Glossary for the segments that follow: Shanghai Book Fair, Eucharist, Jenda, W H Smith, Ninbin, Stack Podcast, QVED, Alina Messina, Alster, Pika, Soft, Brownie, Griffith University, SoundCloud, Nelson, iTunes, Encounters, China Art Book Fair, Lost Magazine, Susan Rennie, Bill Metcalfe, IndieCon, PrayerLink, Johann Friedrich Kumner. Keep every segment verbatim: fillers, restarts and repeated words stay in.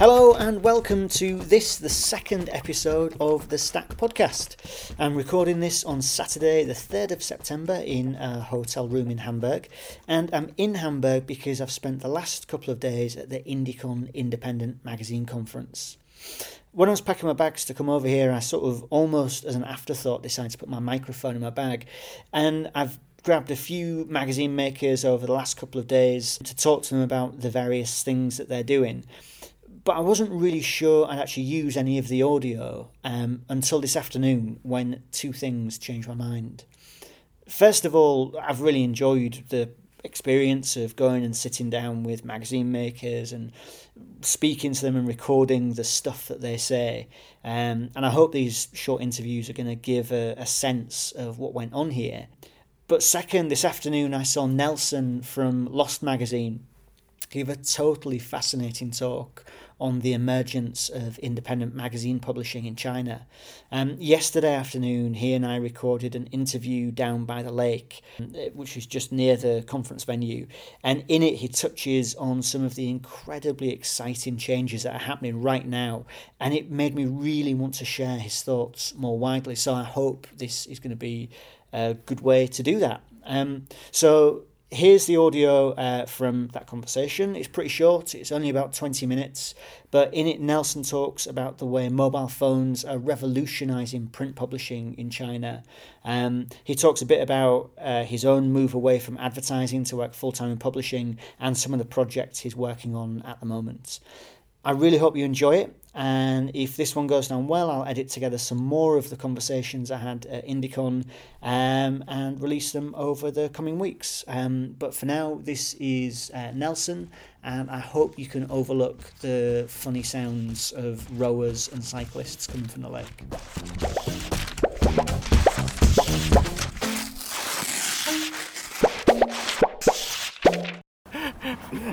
Hello and welcome to this, the second episode of the Stack Podcast. I'm recording this on Saturday the third of September in a hotel room in Hamburg, and I'm in Hamburg because I've spent the last couple of days at the IndieCon Independent Magazine Conference. When I was packing my bags to come over here, I sort of almost as an afterthought decided to put my microphone in my bag, and I've grabbed a few magazine makers over the last couple of days to talk to them about the various things that they're doing. But I wasn't really sure I'd actually use any of the audio um, until this afternoon when two things changed my mind. First of all, I've really enjoyed the experience of going and sitting down with magazine makers and speaking to them and recording the stuff that they say. Um, and I hope these short interviews are going to give a, a sense of what went on here. But second, this afternoon I saw Nelson from Lost Magazine give a totally fascinating talk on the emergence of independent magazine publishing in China. Um, yesterday afternoon, he and I recorded an interview down by the lake, which is just near the conference venue. And in it, he touches on some of the incredibly exciting changes that are happening right now. And it made me really want to share his thoughts more widely. So I hope this is going to be a good way to do that. Um, so... Here's the audio uh, from that conversation. It's pretty short, it's only about twenty minutes, but in it Nelson talks about the way mobile phones are revolutionising print publishing in China. Um, he talks a bit about uh, his own move away from advertising to work full-time in publishing and some of the projects he's working on at the moment. I really hope you enjoy it, and if this one goes down well, I'll edit together some more of the conversations I had at IndieCon um, and release them over the coming weeks. Um, but for now, this is uh, Nelson, and I hope you can overlook the funny sounds of rowers and cyclists coming from the lake.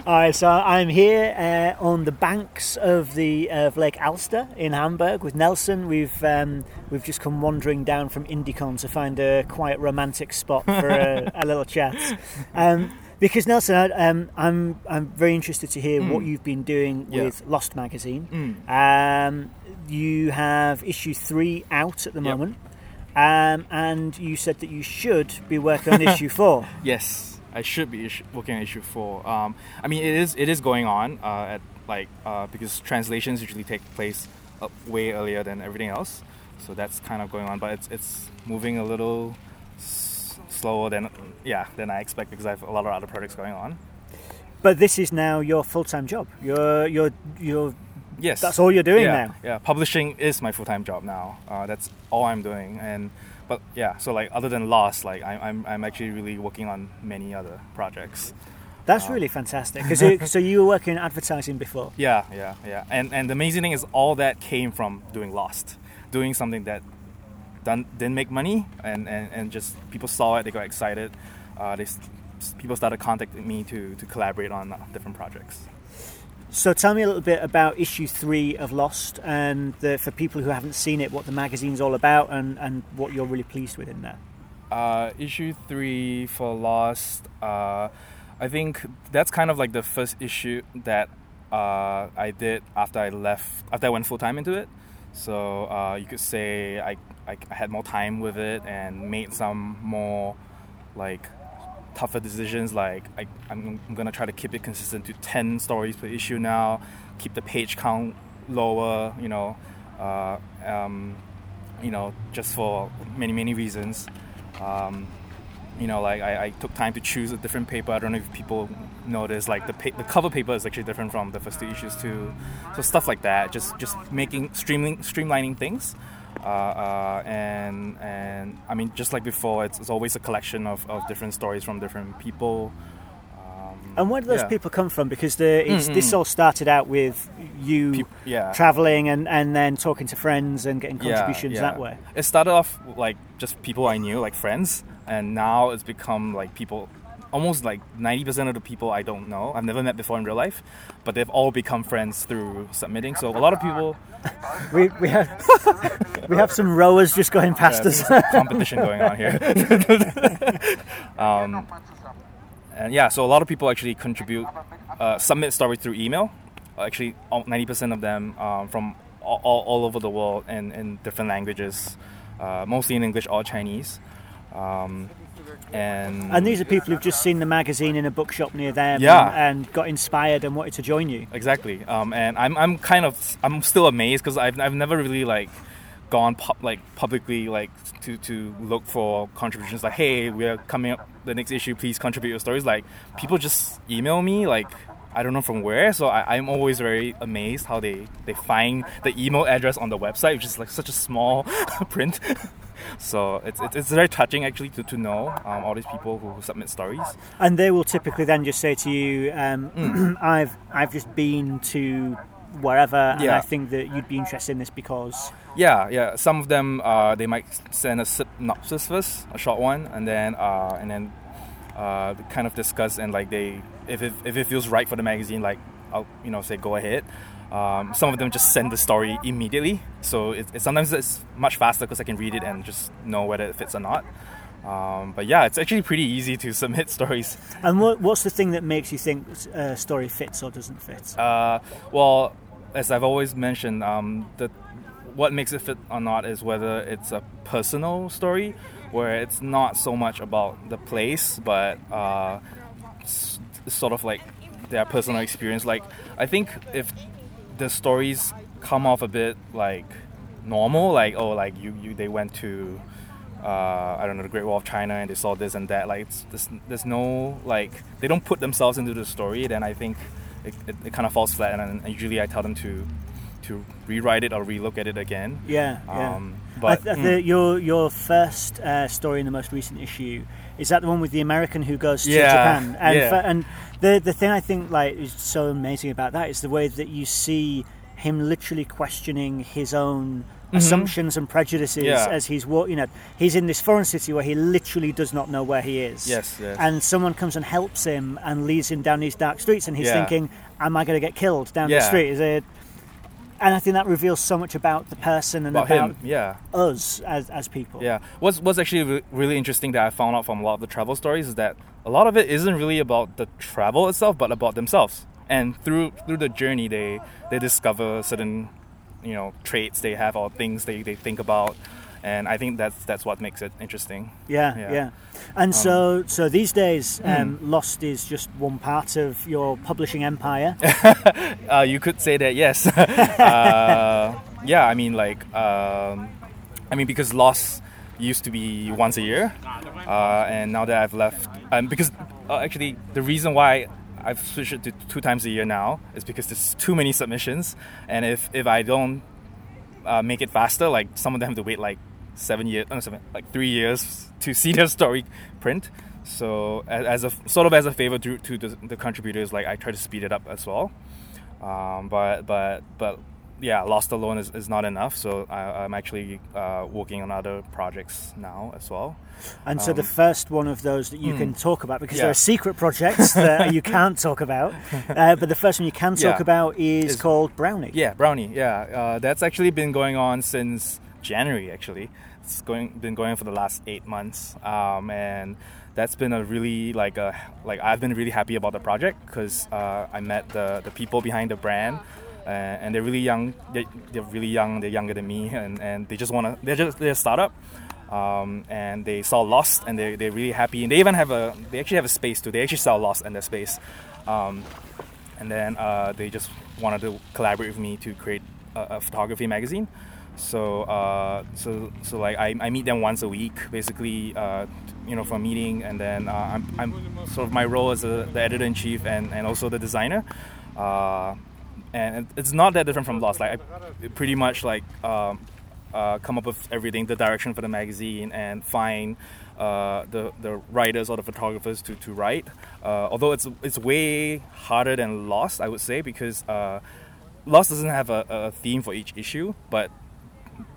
All right, so I'm here uh, on the banks of the uh, of Lake Alster in Hamburg with Nelson. We've um, we've just come wandering down from IndieCon to find a quiet, romantic spot for a, a little chat. Um, because Nelson, I, um, I'm I'm very interested to hear mm. what you've been doing yeah. with Lost Magazine. Mm. Um, you have issue three out at the yep. moment, um, and you said that you should be working on issue four. Yes. I should be issue, working on issue four. Um, I mean, it is it is going on uh, at like uh, because translations usually take place uh, way earlier than everything else, so that's kind of going on. But it's it's moving a little s- slower than yeah than I expect because I have a lot of other projects going on. But this is now your full-time job. You're you're you're yes. That's all you're doing yeah, now. Yeah, publishing is my full-time job now. Uh, that's all I'm doing and. But yeah, so like other than Lost, like I, I'm I'm actually really working on many other projects. That's um, really fantastic. Because so you were working in advertising before. Yeah, yeah, yeah. And and the amazing thing is all that came from doing Lost, doing something that done, didn't make money, and, and, and just people saw it, they got excited. Uh, they people started contacting me to to collaborate on different projects. So tell me a little bit about issue three of Lost and the, for people who haven't seen it, what the magazine's all about and, and what you're really pleased with in there. Uh, issue three for Lost, uh, I think that's kind of like the first issue that uh, I did after I left, after I went full time into it. So uh, you could say I, I had more time with it and made some more like tougher decisions, like I, I'm, I'm gonna try to keep it consistent to ten stories per issue now, keep the page count lower, you know, uh, um, you know, just for many many reasons, um, you know, like I, I took time to choose a different paper. I don't know if people notice, like the pa- the cover paper is actually different from the first two issues too, so stuff like that, just just making streamlining streamlining things. Uh, uh, and and I mean, just like before, it's, it's always a collection of, of different stories from different people. Um, and where do those yeah. people come from? Because the, it's, this all started out with you Pe- yeah. traveling and, and then talking to friends and getting contributions yeah, yeah. that way. It started off like just people I knew, like friends, and now it's become like people. Almost like ninety percent of the people I don't know, I've never met before in real life, but they've all become friends through submitting. So a lot of people, we we have we have some rowers just going past yeah, us. Competition going on here. um, And yeah, so a lot of people actually contribute, uh, submit stories through email. Actually, ninety percent of them um, from all, all over the world and in different languages, uh, mostly in English or Chinese. Um, and, and these are people who've just seen the magazine in a bookshop near them, yeah. and, and got inspired and wanted to join you. Exactly. Um, and I'm I'm kind of I'm still amazed because I've I've never really like gone pub, like publicly like to, to look for contributions like, hey, we're coming up the next issue, please contribute your stories. Like people just email me like I don't know from where, so I, I'm always very amazed how they, they find the email address on the website, which is like such a small print. So it's, it's it's very touching actually to, to know um, all these people who, who submit stories. And they will typically then just say to you, um, mm. I've I've just been to wherever, and yeah. I think that you'd be interested in this because... Yeah, yeah. Some of them, uh, they might send a synopsis first, a short one, and then uh, and then uh, kind of discuss and like they... If it, if it feels right for the magazine, like I'll you know say go ahead. Um, some of them just send the story immediately, so it, it, sometimes it's much faster because I can read it and just know whether it fits or not. Um, but yeah, it's actually pretty easy to submit stories. And what, what's the thing that makes you think a story fits or doesn't fit? Uh, well, as I've always mentioned, um, the, what makes it fit or not is whether it's a personal story where it's not so much about the place, but uh, sort of like their personal experience. Like I think if the stories come off a bit like normal, like oh like you, you they went to uh, I don't know the Great Wall of China and they saw this and that, like it's, there's, there's no like they don't put themselves into the story, then I think it, it, it kind of falls flat, and, and usually I tell them to to rewrite it or relook at it again. Yeah, yeah. Um, but I th- I th- mm. your your first uh, story in the most recent issue, is that the one with the American who goes to yeah, Japan? And yeah. for, and the the thing I think like is so amazing about that is the way that you see him literally questioning his own mm-hmm. assumptions and prejudices yeah. as he's you know he's in this foreign city where he literally does not know where he is. Yes, yes. And someone comes and helps him and leads him down these dark streets, and he's yeah. thinking, "Am I going to get killed down yeah. the street?" Is it? And I think that reveals so much about the person and about, about him. Yeah. us as as people. Yeah. What's what's actually re- really interesting that I found out from a lot of the travel stories is that a lot of it isn't really about the travel itself, but about themselves. And through through the journey, they they discover certain, you know, traits they have or things they, they think about. And I think that's that's what makes it interesting. Yeah, yeah. yeah. And um, so so these days, um, mm. Lost is just one part of your publishing empire. uh, you could say that, yes. uh, yeah, I mean, like, um, I mean, because Lost used to be once a year, uh, and now that I've left, um, because uh, actually the reason why I've switched it to two times a year now is because there's too many submissions, and if if I don't uh, make it faster, like some of them have to wait like. Seven years, no, seven, like three years to see their story print. So as, as a sort of as a favor to, to the, the contributors, like I try to speed it up as well. Um, but but but yeah, Lost alone is, is not enough. So I, I'm actually uh, working on other projects now as well. And um, so the first one of those that you mm, can talk about, because yeah. there are secret projects that you can't talk about. Uh, but the first one you can talk yeah. about is it's, called Brownie. Yeah, Brownie. Yeah, uh, that's actually been going on since January. Actually, it's going been going for the last eight months, um, and that's been a really like a like I've been really happy about the project because uh, I met the, the people behind the brand, uh, and they're really young they, they're really young they're younger than me, and, and they just want to they're just they're a startup, um, and they saw Lost and they they're really happy, and they even have a they actually have a space too. They actually sell Lost in their space, um, and then uh, they just wanted to collaborate with me to create a, a photography magazine. So, uh, so, so like I, I meet them once a week, basically, uh, you know, for a meeting, and then uh, I'm, I'm sort of my role as a, the editor in chief and, and also the designer, uh, and it's not that different from Lost. Like I pretty much like um, uh, come up with everything, the direction for the magazine, and find uh, the the writers or the photographers to to write. Uh, although it's it's way harder than Lost, I would say, because uh, Lost doesn't have a, a theme for each issue, but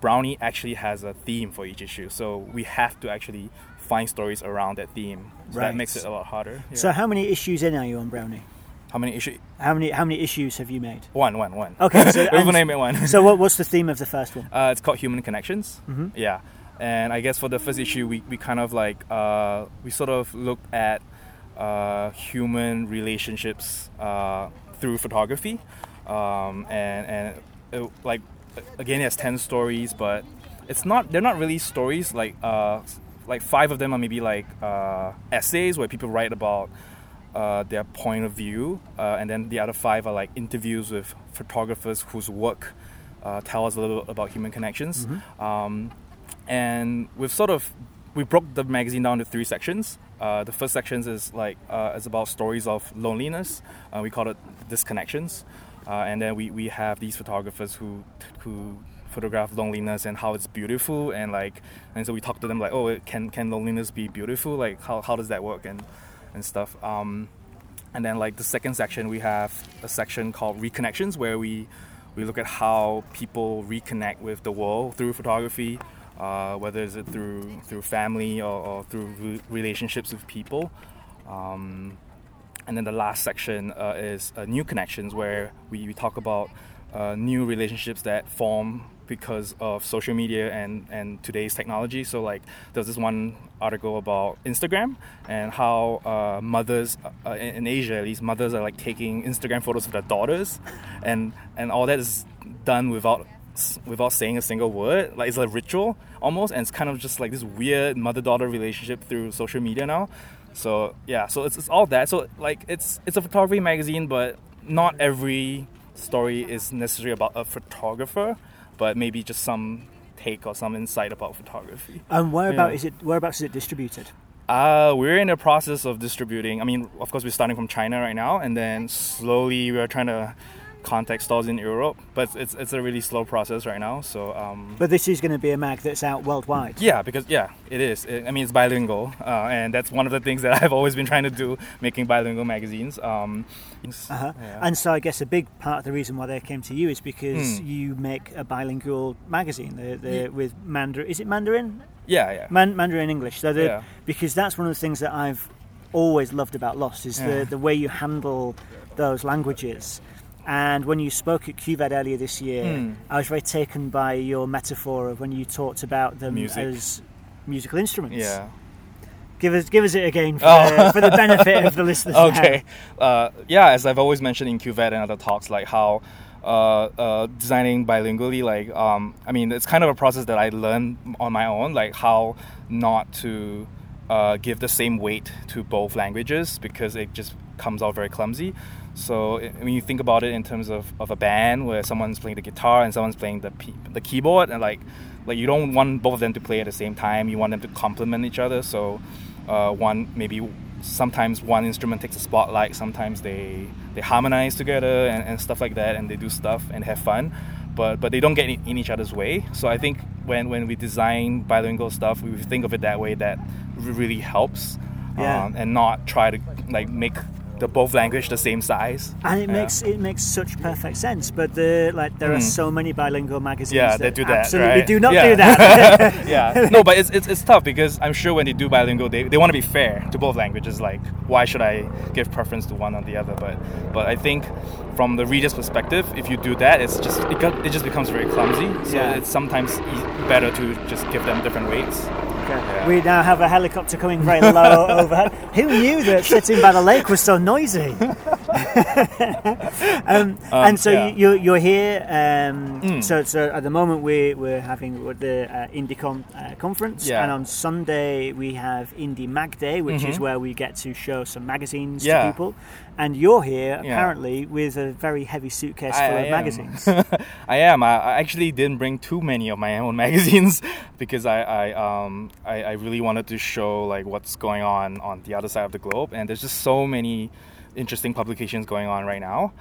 Brownie actually has a theme for each issue, so we have to actually find stories around that theme. So right. That makes it a lot harder. Yeah. So how many issues in are you on Brownie? How many issues? How many how many issues have you made? One, one, one. Okay, so we're gonna make one. So what, what's the theme of the first one? Uh, it's called Human Connections. Mm-hmm. Yeah, and I guess for the first issue, we, we kind of like uh, we sort of looked at uh, human relationships uh, through photography. Um, and and it, like again, it has ten stories, but it's not. They're not really stories. Like uh, like five of them are maybe like uh, essays where people write about uh, their point of view, uh, and then the other five are like interviews with photographers whose work uh, tell us a little about human connections. Mm-hmm. Um, and we've sort of we broke the magazine down to three sections. Uh, the first section is like uh, is about stories of loneliness. Uh, we call it disconnections. Uh, and then we, we have these photographers who who photograph loneliness and how it's beautiful, and like and so we talk to them like, oh, can can loneliness be beautiful? Like how, how does that work and and stuff. Um, and then like the second section, we have a section called reconnections where we we look at how people reconnect with the world through photography, uh, whether it's through through family or, or through re- relationships with people. Um, And then the last section uh, is uh, new connections, where we, we talk about uh, new relationships that form because of social media and, and today's technology. So like there's this one article about Instagram and how uh, mothers uh, in Asia, at least, mothers are like taking Instagram photos of their daughters, and and all that is done without without saying a single word. Like it's a ritual almost, and it's kind of just like this weird mother-daughter relationship through social media now. So yeah, so it's it's all that. So like it's it's a photography magazine, but not every story is necessarily about a photographer, but maybe just some take or some insight about photography. And whereabouts yeah. is it? Whereabouts is it distributed? Uh, we're in the process of distributing. I mean, of course, we're starting from China right now, and then slowly we're trying to contact stores in Europe, but it's it's a really slow process right now. So, um, but this is going to be a mag that's out worldwide. Yeah, because yeah, it is. It, I mean, it's bilingual, uh, and that's one of the things that I've always been trying to do, making bilingual magazines. Um, uh-huh. yeah. And so, I guess a big part of the reason why they came to you is because mm. you make a bilingual magazine. They're, they're yeah. with Mandarin. Is it Mandarin? Yeah, yeah. Man- Mandarin English. So, yeah. because that's one of the things that I've always loved about Lost is yeah. the the way you handle those languages. And when you spoke at Q V E D earlier this year, mm. I was very taken by your metaphor of when you talked about them Music. as musical instruments. Yeah, give us give us it again for, oh. the, for the benefit of the listeners. Okay, uh, yeah, as I've always mentioned in Q V E D and other talks, like how uh, uh, designing bilingually, like um, I mean, it's kind of a process that I learned on my own, like how not to uh, give the same weight to both languages because it just comes out very clumsy. So when you think about it in terms of, of a band where someone's playing the guitar and someone's playing the p- the keyboard, and like like you don't want both of them to play at the same time. You want them to complement each other. So uh, one maybe sometimes one instrument takes a spotlight. Sometimes they they harmonize together and, and stuff like that, and they do stuff and have fun. But but they don't get in each other's way. So I think when when we design bilingual stuff, we think of it that way. That really helps, yeah. um, and not try to like make. The both language the same size, and it yeah. makes it makes such perfect sense. But the like there mm. are so many bilingual magazines yeah, that, that do that, absolutely right? do not yeah. do that. yeah, no, but it's, it's it's tough because I'm sure when they do bilingual, they, they want to be fair to both languages. Like, why should I give preference to one or the other? But but I think from the reader's perspective, if you do that, it's just it, got, it just becomes very clumsy. So yeah. it's sometimes better to just give them different weights. Yeah. We now have a helicopter coming very low overhead. Who knew that sitting by the lake was so noisy? um, um, and so yeah. you, you're here. Um, mm. so, so at the moment we, we're having the uh, IndieCon uh, conference, yeah. and on Sunday we have Indie Mag Day, which mm-hmm. is where we get to show some magazines yeah. to people. And you're here apparently yeah. with a very heavy suitcase full I, I of am. magazines. I am. I, I actually didn't bring too many of my own magazines because I, I um. I, I really wanted to show like what's going on on the other side of the globe, and there's just so many interesting publications going on right now.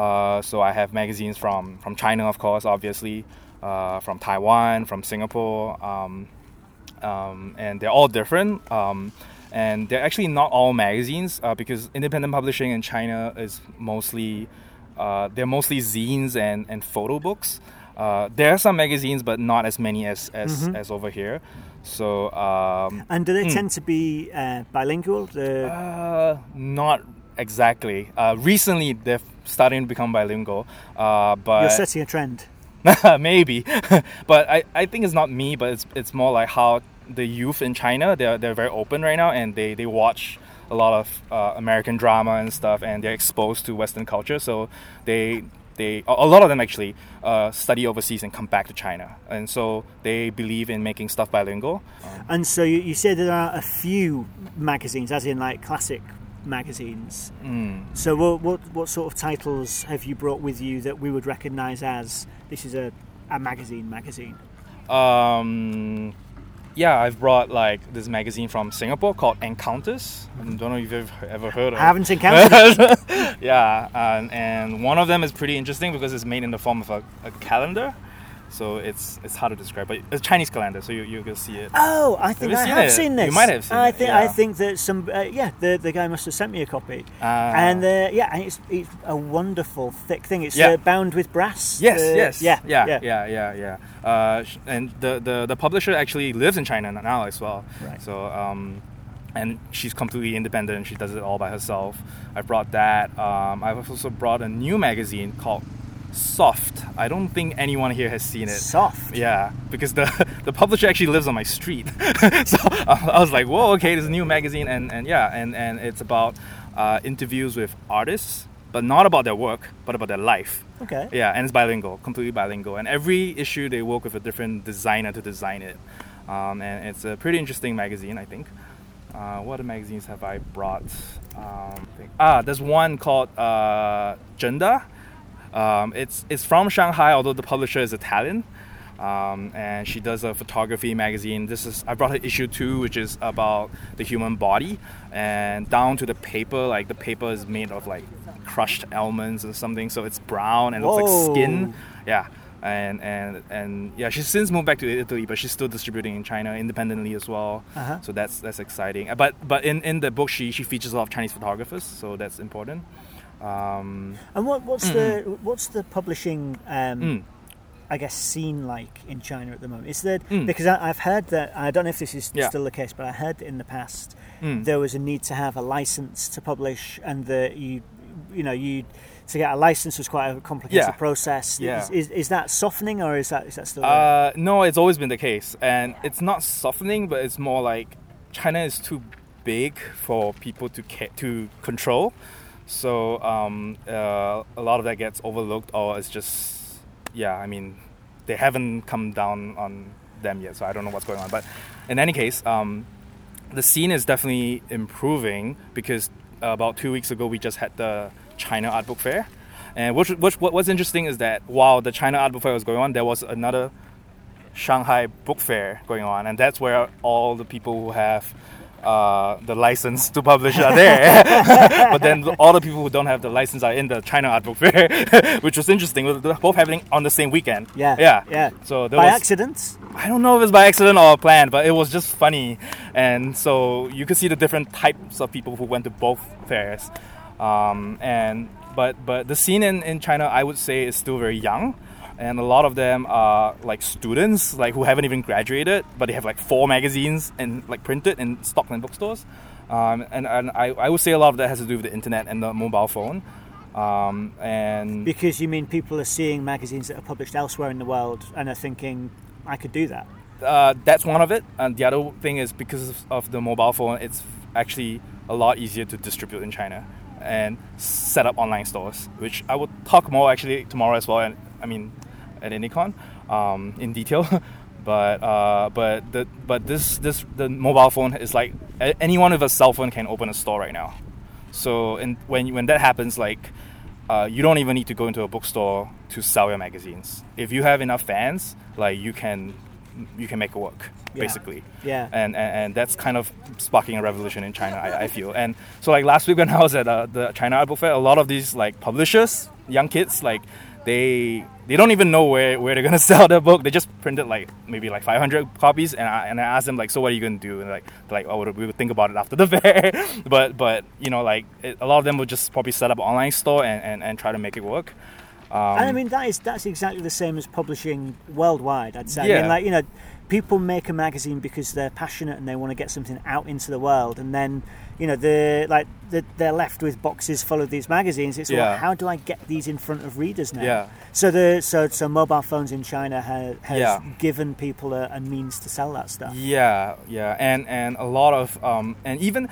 Uh, so I have magazines from, from China, of course, obviously, uh, from Taiwan, from Singapore, um, um, and they're all different. Um, and they're actually not all magazines uh, because independent publishing in China is mostly uh, they're mostly zines and, and photo books. Uh, there are some magazines, but not as many as as, mm-hmm. as over here. So um, and do they mm. tend to be uh, bilingual? The... Uh, not exactly. Uh, recently, they're starting to become bilingual. Uh, but you're setting a trend. Maybe, but I, I think it's not me, but it's it's more like how the youth in China they're they're very open right now, and they they watch a lot of uh, American drama and stuff, and they're exposed to Western culture. So they they a lot of them actually uh, study overseas and come back to China, and so they believe in making stuff bilingual. Um, and so you, you said there are a few magazines, as in like classic magazines. Mm. So what, what what sort of titles have you brought with you that we would recognise as this is a, a magazine magazine? Um, yeah, I've brought like this magazine from Singapore called Encounters. I don't know if you've ever heard of it. I haven't seen Encounters. Yeah, and, and one of them is pretty interesting because it's made in the form of a, a calendar. So it's it's hard to describe, but it's a Chinese calendar, so you you can see it. Oh, I think have I seen have it? seen this. You might have seen I it. Think, yeah. I think that some uh, yeah, the the guy must have sent me a copy, uh, and uh, yeah, and it's it's a wonderful thick thing. It's yeah. uh, bound with brass. Yes, uh, yes, yeah, yeah, yeah, yeah, yeah. yeah. Uh, and the, the the publisher actually lives in China now as well. Right. So um, and she's completely independent, and she does it all by herself. I brought that. Um, I've also brought a new magazine called Soft. I don't think anyone here has seen it. Soft? Yeah, because the the publisher actually lives on my street. So I was like, whoa, okay, there's a new magazine, and, and yeah, and, and it's about uh, interviews with artists, but not about their work, but about their life. Okay. Yeah, and it's bilingual, completely bilingual. And every issue they work with a different designer to design it. Um, and it's a pretty interesting magazine, I think. Uh, what magazines have I brought? Um, I think, ah, there's one called uh, Jenda. Um, it's it's from Shanghai, although the publisher is Italian, um, and she does a photography magazine. This is I brought her issue two, which is about the human body, and down to the paper. Like the paper is made of like crushed almonds or something, so it's brown and it looks Whoa. like skin. Yeah, and and and yeah, she's since moved back to Italy, but she's still distributing in China independently as well. Uh-huh. So that's that's exciting. But but in, in the book, she she features a lot of Chinese photographers, so that's important. Um, and what, what's mm-mm. the what's the publishing, um, mm. I guess, scene like in China at the moment? Is there mm. because I, I've heard that I don't know if this is yeah. still the case, but I heard in the past mm. there was a need to have a license to publish, and that you you know you to get a license was quite a complicated yeah. process. Yeah. Is, is is that softening, or is that is that still? Uh, no, it's always been the case, and it's not softening, but it's more like China is too big for people to ca- to control. So um, uh, a lot of that gets overlooked, or it's just, yeah, I mean, they haven't come down on them yet, so I don't know what's going on. But in any case, um, the scene is definitely improving because about two weeks ago we just had the China Art Book Fair. And which, which, what was interesting is that while the China Art Book Fair was going on, there was another Shanghai Book Fair going on, and that's where all the people who have... Uh, the license to publish are there. But then all the people who don't have the license are in the China Art Book Fair, which was interesting. They're both happening on the same weekend. Yeah. Yeah. yeah. So there by was, accident? I don't know if it's by accident or planned, but it was just funny. And so you could see the different types of people who went to both fairs. Um, and but but the scene in, in China, I would say, is still very young. And a lot of them are like students, like who haven't even graduated, but they have like four magazines and like printed and stocked in bookstores. Um, and and I, I would say a lot of that has to do with the internet and the mobile phone. Um, and because you mean people are seeing magazines that are published elsewhere in the world and are thinking, I could do that. Uh, that's one of it. And the other thing is because of, of the mobile phone, it's actually a lot easier to distribute in China and set up online stores, which I will talk more actually tomorrow as well. And I mean. At IndieCon, um, in detail, but uh, but the but this this the mobile phone is like anyone with a cell phone can open a store right now. So and when when that happens, like uh, you don't even need to go into a bookstore to sell your magazines. If you have enough fans, like you can you can make it work yeah. basically. Yeah. And, and and that's kind of sparking a revolution in China, I, I feel. And so like last week when I was at uh, the China Art Book Fair, a lot of these like publishers, young kids, like they. They don't even know where, where they're going to sell their book. They just printed like maybe like five hundred copies, and I and I asked them like, so what are you going to do? And like they're like, oh, we will think about it after the fair. but but you know like it, a lot of them will just probably set up an online store and, and, and try to make it work. Um, and I mean that is that's exactly the same as publishing worldwide. I'd say. Yeah. I mean, like you know, people make a magazine because they're passionate and they want to get something out into the world, and then you know they're like they're, they're left with boxes full of these magazines. It's yeah. like, how do I get these in front of readers now? Yeah. So the so so mobile phones in China have has yeah. given people a, a means to sell that stuff. Yeah, yeah, and and a lot of um and even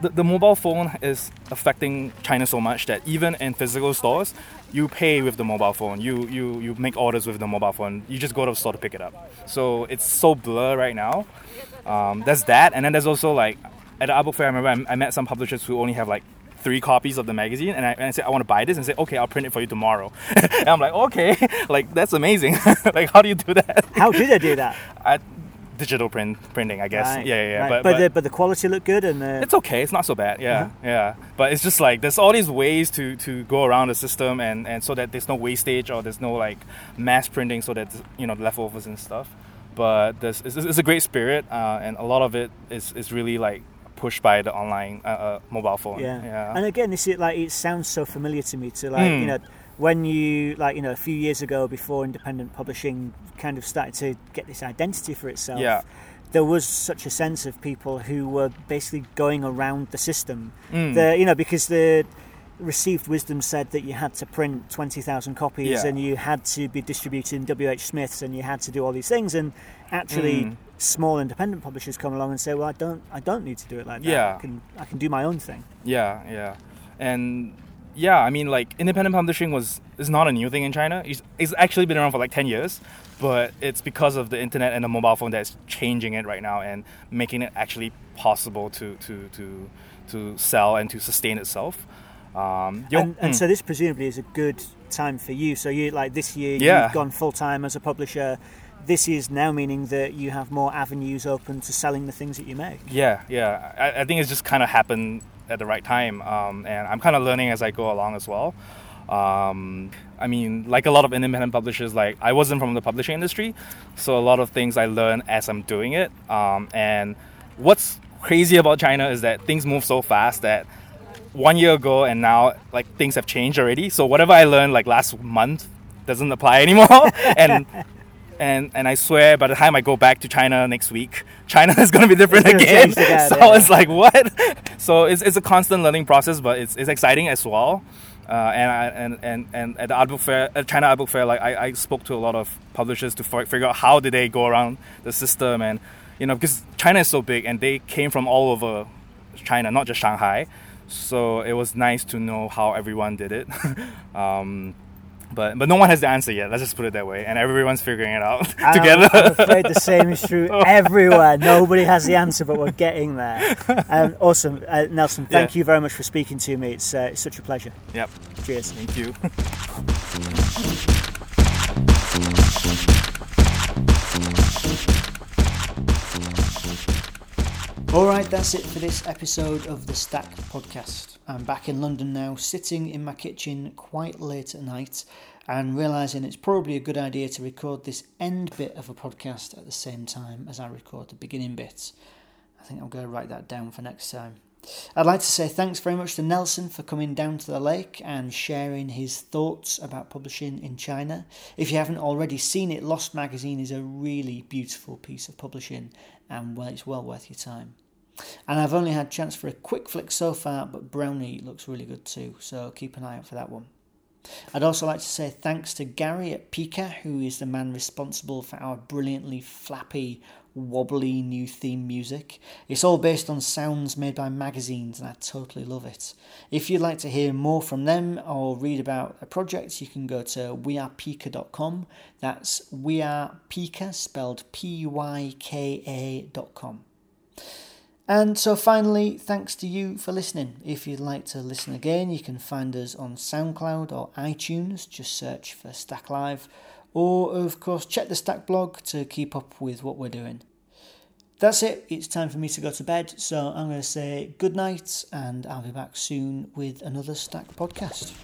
the, the mobile phone is affecting China so much that even in physical stores, you pay with the mobile phone. You you you make orders with the mobile phone. You just go to the store to pick it up. So it's so blur right now. Um, there's that, and then there's also like at the Art Book Fair. I remember I, I met some publishers who only have like three copies of the magazine, and I, and I said I want to buy this, and say okay, I'll print it for you tomorrow. And I'm like okay, like that's amazing. Like how do you do that? How did I do that? I, digital print printing, I guess. Right. Yeah, yeah. yeah. Right. But but, but, the, but the quality looked good, and the... it's okay. It's not so bad. Yeah, mm-hmm. yeah. But it's just like there's all these ways to, to go around the system, and, and so that there's no wastage or there's no like mass printing, so that you know leftovers and stuff. But this it's, it's a great spirit, uh, and a lot of it is is really like pushed by the online uh, uh, mobile phone. Yeah. yeah. And again, this is like it sounds so familiar to me. To like mm. you know. When you, like, you know, a few years ago before independent publishing kind of started to get this identity for itself, yeah. there was such a sense of people who were basically going around the system. Mm. The, you know, because the received wisdom said that you had to print twenty thousand copies yeah. and you had to be distributing W H Smiths and you had to do all these things. And actually, mm. small independent publishers come along and say, well, I don't I don't need to do it like that. Yeah. I can, I can do my own thing. Yeah, yeah. And... yeah, I mean, like, independent publishing was is not a new thing in China. It's, it's actually been around for like ten years, but it's because of the internet and the mobile phone that's changing it right now and making it actually possible to to, to, to sell and to sustain itself. Um, yo- and and mm. so this presumably is a good time for you. So you like this year yeah. you've gone full time as a publisher. This is now meaning that you have more avenues open to selling the things that you make. Yeah, yeah. I, I think it's just kind of happened at the right time, um, and I'm kind of learning as I go along as well. Um, I mean, like a lot of independent publishers, like I wasn't from the publishing industry, so a lot of things I learn as I'm doing it. Um, and what's crazy about China is that things move so fast that one year ago and now, like things have changed already. So whatever I learned like last month doesn't apply anymore, and. And and I swear, by the time I go back to China next week, China is going to be different again. That, so yeah. it's like, what? So it's it's a constant learning process, but it's it's exciting as well. Uh, and, I, and and and at the Art Book Fair, at China Art Book Fair, like I, I spoke to a lot of publishers to f- figure out how did they go around the system, and you know, because China is so big, and they came from all over China, not just Shanghai. So it was nice to know how everyone did it. um, But but no one has the answer yet. Let's just put it that way. And everyone's figuring it out together. I'm afraid the same is true everywhere. Nobody has the answer, but we're getting there. Um, awesome. Uh, Nelson, thank yeah. you very much for speaking to me. It's, uh, it's such a pleasure. Yep. Cheers. Thank you. All right, that's it for this episode of the Stack Podcast. I'm back in London now, sitting in my kitchen quite late at night and realising it's probably a good idea to record this end bit of a podcast at the same time as I record the beginning bit. I think I'm going to write that down for next time. I'd like to say thanks very much to Nelson for coming down to the lake and sharing his thoughts about publishing in China. If you haven't already seen it, Lost Magazine is a really beautiful piece of publishing and well, it's well worth your time. And I've only had chance for a quick flick so far, but Brownie looks really good too, so keep an eye out for that one. I'd also like to say thanks to Gary at Pika, who is the man responsible for our brilliantly flappy, wobbly new theme music. It's all based on sounds made by magazines, and I totally love it. If you'd like to hear more from them or read about a project, you can go to we are pika dot com. That's wearepika, spelled P Y K A dot com. And so finally, thanks to you for listening. If you'd like to listen again, you can find us on SoundCloud or iTunes. Just search for Stack Live. Or, of course, check the Stack blog to keep up with what we're doing. That's it. It's time for me to go to bed. So I'm going to say good night, and I'll be back soon with another Stack podcast.